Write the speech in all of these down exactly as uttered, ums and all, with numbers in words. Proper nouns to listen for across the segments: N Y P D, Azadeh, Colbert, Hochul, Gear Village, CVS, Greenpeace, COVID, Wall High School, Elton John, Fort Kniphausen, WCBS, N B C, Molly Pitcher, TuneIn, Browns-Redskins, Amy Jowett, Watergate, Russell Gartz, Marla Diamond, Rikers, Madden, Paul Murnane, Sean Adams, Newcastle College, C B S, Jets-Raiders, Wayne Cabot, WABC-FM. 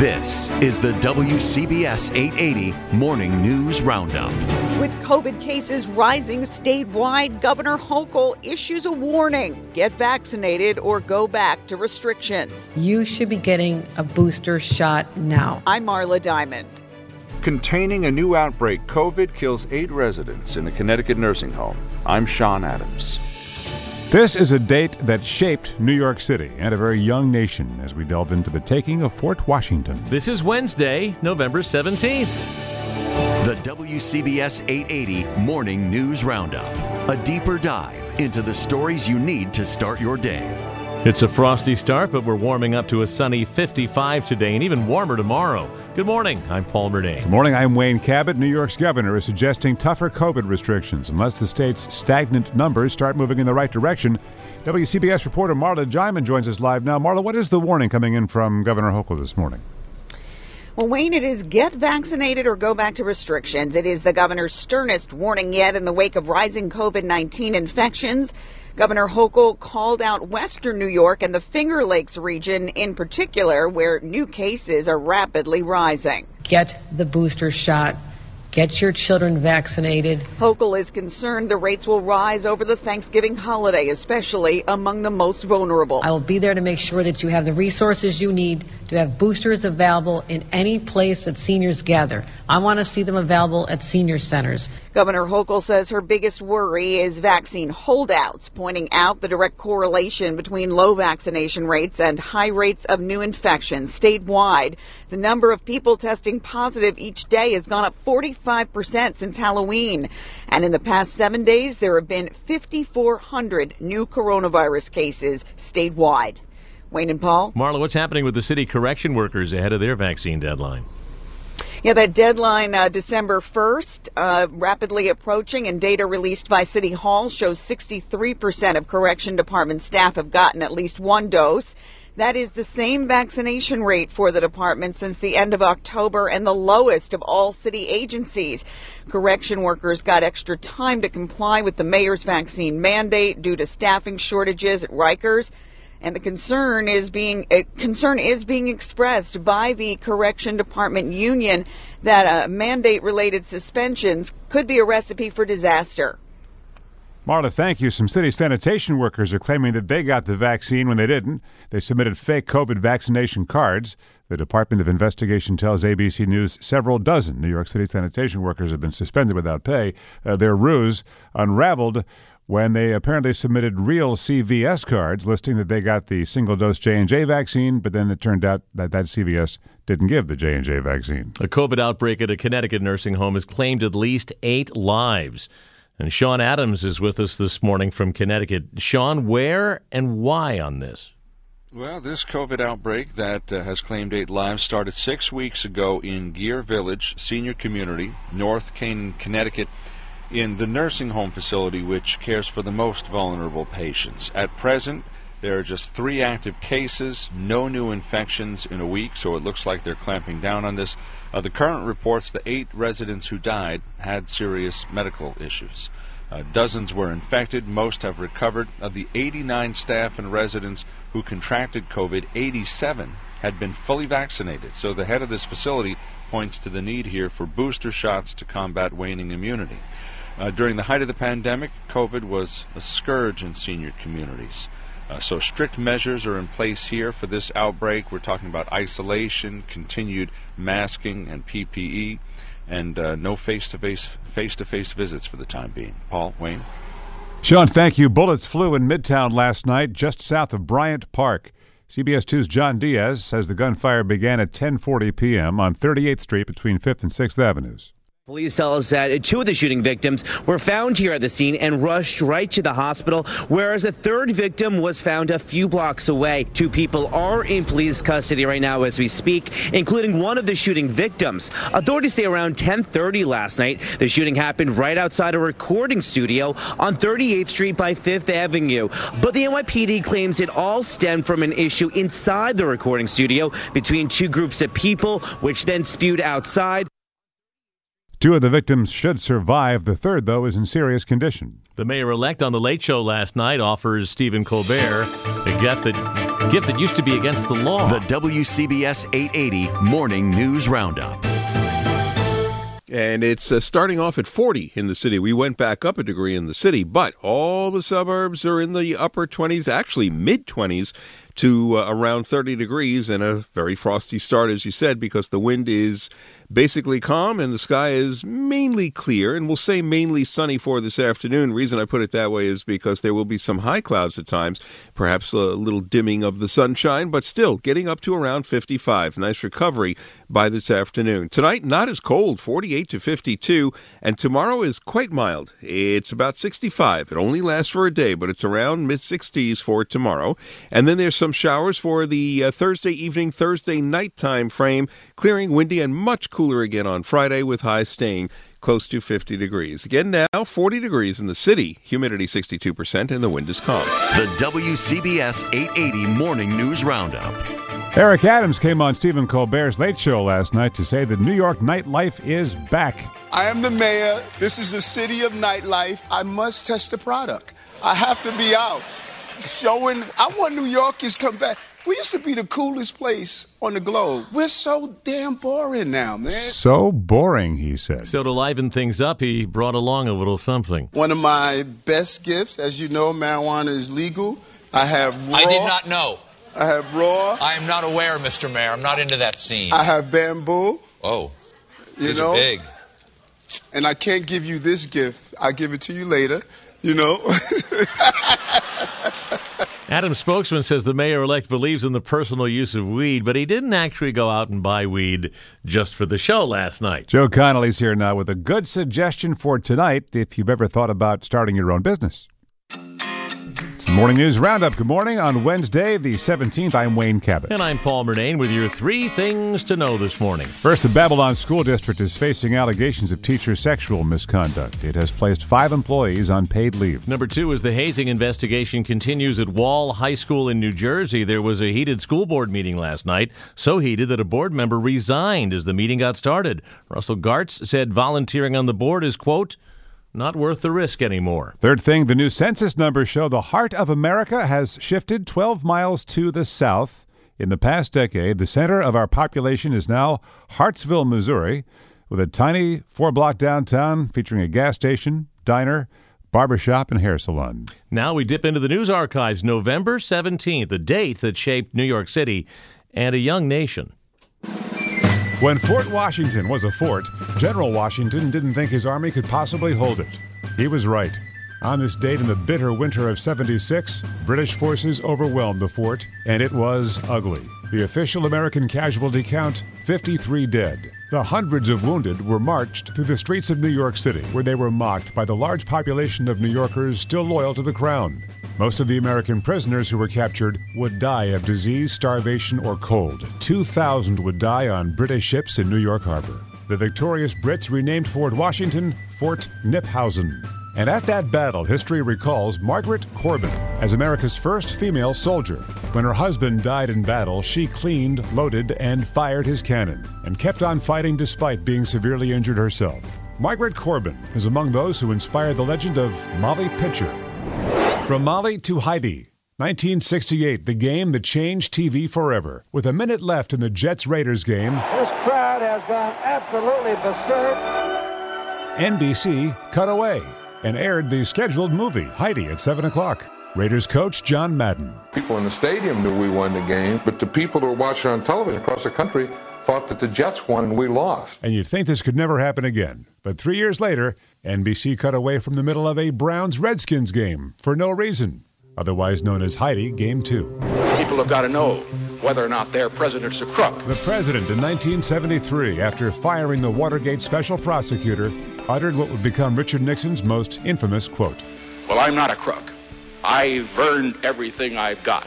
This is the W C B S eight eighty Morning News Roundup. With COVID cases rising statewide, Governor Hochul issues a warning. Get vaccinated or go back to restrictions. You should be getting a booster shot now. I'm Marla Diamond. Containing a new outbreak, COVID kills eight residents in a Connecticut nursing home. I'm Sean Adams. This is a date that shaped New York City and a very young nation as we delve into the taking of Fort Washington. This is Wednesday, November seventeenth. The W C B S eight eighty Morning News Roundup. A deeper dive into the stories you need to start your day. It's a frosty start, but we're warming up to a sunny fifty-five today and even warmer tomorrow. Good morning. I'm Paul Murnane. Good morning. I'm Wayne Cabot. New York's governor is suggesting tougher COVID restrictions unless the state's stagnant numbers start moving in the right direction. W C B S reporter Marla Diamond joins us live now. Marla, what is the warning coming in from Governor Hochul this morning? Well, Wayne, it is get vaccinated or go back to restrictions. It is the governor's sternest warning yet in the wake of rising COVID nineteen infections. Governor Hochul called out Western New York and the Finger Lakes region in particular, where new cases are rapidly rising. Get the booster shot. Get your children vaccinated. Hochul is concerned the rates will rise over the Thanksgiving holiday, especially among the most vulnerable. I will be there to make sure that you have the resources you need to have boosters available in any place that seniors gather. I want to see them available at senior centers. Governor Hochul says her biggest worry is vaccine holdouts, pointing out the direct correlation between low vaccination rates and high rates of new infections statewide. The number of people testing positive each day has gone up forty-five percent since Halloween. And in the past seven days, there have been five thousand four hundred new coronavirus cases statewide. Wayne and Paul. Marla, what's happening with the city correction workers ahead of their vaccine deadline? Yeah, that deadline, uh, December first, uh, rapidly approaching, and data released by City Hall shows sixty-three percent of correction department staff have gotten at least one dose. That is the same vaccination rate for the department since the end of October and the lowest of all city agencies. Correction workers got extra time to comply with the mayor's vaccine mandate due to staffing shortages at Rikers. And the concern is being uh, concern is being expressed by the Correction Department Union that uh, mandate-related suspensions could be a recipe for disaster. Marla, thank you. Some city sanitation workers are claiming that they got the vaccine when they didn't. They submitted fake COVID vaccination cards. The Department of Investigation tells A B C News several dozen New York City sanitation workers have been suspended without pay. Uh, their ruse unraveled when they apparently submitted real C V S cards listing that they got the single-dose J and J vaccine, but then it turned out that that C V S didn't give the J and J vaccine. A COVID outbreak at a Connecticut nursing home has claimed at least eight lives. And Sean Adams is with us this morning from Connecticut. Sean, where and why on this? Well, this COVID outbreak that uh, has claimed eight lives started six weeks ago in Gear Village Senior Community, North Canaan, Connecticut, in the nursing home facility which cares for the most vulnerable patients. At present, there are just three active cases, no new infections in a week, so it looks like they're clamping down on this. Uh, the current reports, the eight residents who died had serious medical issues. Uh, dozens were infected, most have recovered. Of the eighty-nine staff and residents who contracted COVID, eighty-seven had been fully vaccinated. So the head of this facility points to the need here for booster shots to combat waning immunity. Uh, during the height of the pandemic, COVID was a scourge in senior communities. Uh, so strict measures are in place here for this outbreak. We're talking about isolation, continued masking and P P E, and uh, no face-to-face face-to-face visits for the time being. Paul, Wayne. Sean, thank you. Bullets flew in Midtown last night, just south of Bryant Park. C B S two's John Diaz says the gunfire began at ten forty p.m. on thirty-eighth Street between fifth and sixth Avenues. Police tell us that two of the shooting victims were found here at the scene and rushed right to the hospital, whereas a third victim was found a few blocks away. Two people are in police custody right now as we speak, including one of the shooting victims. Authorities say around ten thirty last night, the shooting happened right outside a recording studio on thirty-eighth Street by fifth Avenue. But the N Y P D claims it all stemmed from an issue inside the recording studio between two groups of people, which then spewed outside. Two of the victims should survive. The third, though, is in serious condition. The mayor-elect on The Late Show last night offers Stephen Colbert a gift that, gift that used to be against the law. The W C B S eight eighty Morning News Roundup. And it's uh, starting off at forty in the city. We went back up a degree in the city, but all the suburbs are in the upper twenties, actually mid-twenties, to uh, around thirty degrees, and a very frosty start, as you said, because the wind is basically calm and the sky is mainly clear, and we'll say mainly sunny for this afternoon. Reason I put it that way is because there will be some high clouds at times, perhaps a little dimming of the sunshine, but still getting up to around fifty-five. Nice recovery by this afternoon. Tonight, not as cold, forty-eight to fifty-two, and tomorrow is quite mild. It's about sixty-five. It only lasts for a day, but it's around mid-sixties for tomorrow. And then there's some showers for the uh, Thursday evening, Thursday night time frame, clearing, windy, and much cooler again on Friday with highs staying close to fifty degrees. Again now, forty degrees in the city, humidity sixty-two percent, and the wind is calm. The W C B S eight eighty Morning News Roundup. Eric Adams came on Stephen Colbert's Late Show last night to say that New York nightlife is back. I am the mayor. This is the city of nightlife. I must test the product. I have to be out. Showing, I want New Yorkers come back. We used to be the coolest place on the globe. We're so damn boring now, man. So boring, he said. So to liven things up, he brought along a little something. One of my best gifts, as you know, marijuana is legal. I have raw. I did not know. I have raw. I am not aware, Mister Mayor. I'm not into that scene. I have bamboo. Oh, you know, big. And I can't give you this gift. I'll give it to you later. You know. Adam's spokesman says the mayor-elect believes in the personal use of weed, but he didn't actually go out and buy weed just for the show last night. Joe Connolly's here now with a good suggestion for tonight if you've ever thought about starting your own business. It's the Morning News Roundup. Good morning. On Wednesday, the seventeenth, I'm Wayne Cabot. And I'm Paul Murnane with your three things to know this morning. First, the Babylon School District is facing allegations of teacher sexual misconduct. It has placed five employees on paid leave. Number two is the hazing investigation continues at Wall High School in New Jersey. There was a heated school board meeting last night, so heated that a board member resigned as the meeting got started. Russell Gartz said volunteering on the board is, quote, not worth the risk anymore. Third thing, the new census numbers show the heart of America has shifted twelve miles to the south. In the past decade, the center of our population is now Hartsville, Missouri, with a tiny four-block downtown featuring a gas station, diner, barbershop, and hair salon. Now we dip into the news archives, November seventeenth, a date that shaped New York City and a young nation. When Fort Washington was a fort, General Washington didn't think his army could possibly hold it. He was right. On this date in the bitter winter of seventy-six, British forces overwhelmed the fort, and it was ugly. The official American casualty count, fifty-three dead. The hundreds of wounded were marched through the streets of New York City, where they were mocked by the large population of New Yorkers still loyal to the crown. Most of the American prisoners who were captured would die of disease, starvation, or cold. two thousand would die on British ships in New York Harbor. The victorious Brits renamed Fort Washington Fort Kniphausen. And at that battle, history recalls Margaret Corbin as America's first female soldier. When her husband died in battle, she cleaned, loaded, and fired his cannon, and kept on fighting despite being severely injured herself. Margaret Corbin is among those who inspired the legend of Molly Pitcher. From Molly to Heidi, nineteen sixty-eight, the game that changed T V forever. With a minute left in the Jets-Raiders game, this crowd has gone absolutely berserk. N B C cut away and aired the scheduled movie, Heidi, at seven o'clock. Raiders coach John Madden. People in the stadium knew we won the game, but the people that were watching on television across the country thought that the Jets won and we lost. And you'd think this could never happen again. But three years later, N B C cut away from the middle of a Browns-Redskins game for no reason, otherwise known as Heidi Game two. People have got to know whether or not their president's a crook. The president in nineteen seventy-three, after firing the Watergate special prosecutor, uttered what would become Richard Nixon's most infamous quote. Well, I'm not a crook. I've earned everything I've got.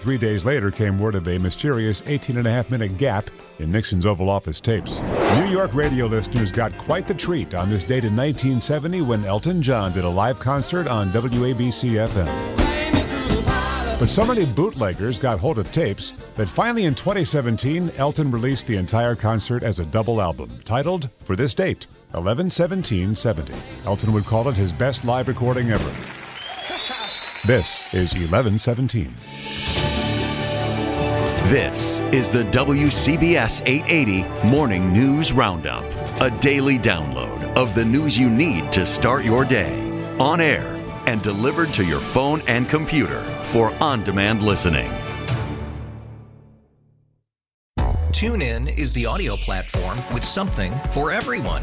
Three days later came word of a mysterious eighteen and a half minute gap in Nixon's Oval Office tapes. New York radio listeners got quite the treat on this date in nineteen seventy when Elton John did a live concert on W A B C F M. But so many bootleggers got hold of tapes that finally in twenty seventeen, Elton released the entire concert as a double album titled, for this date, eleven seventeen seventy. Elton would call it his best live recording ever. This is eleven seventeen. This is the W C B S eight eighty Morning News Roundup, a daily download of the news you need to start your day, on air and delivered to your phone and computer for on-demand listening. TuneIn is the audio platform with something for everyone.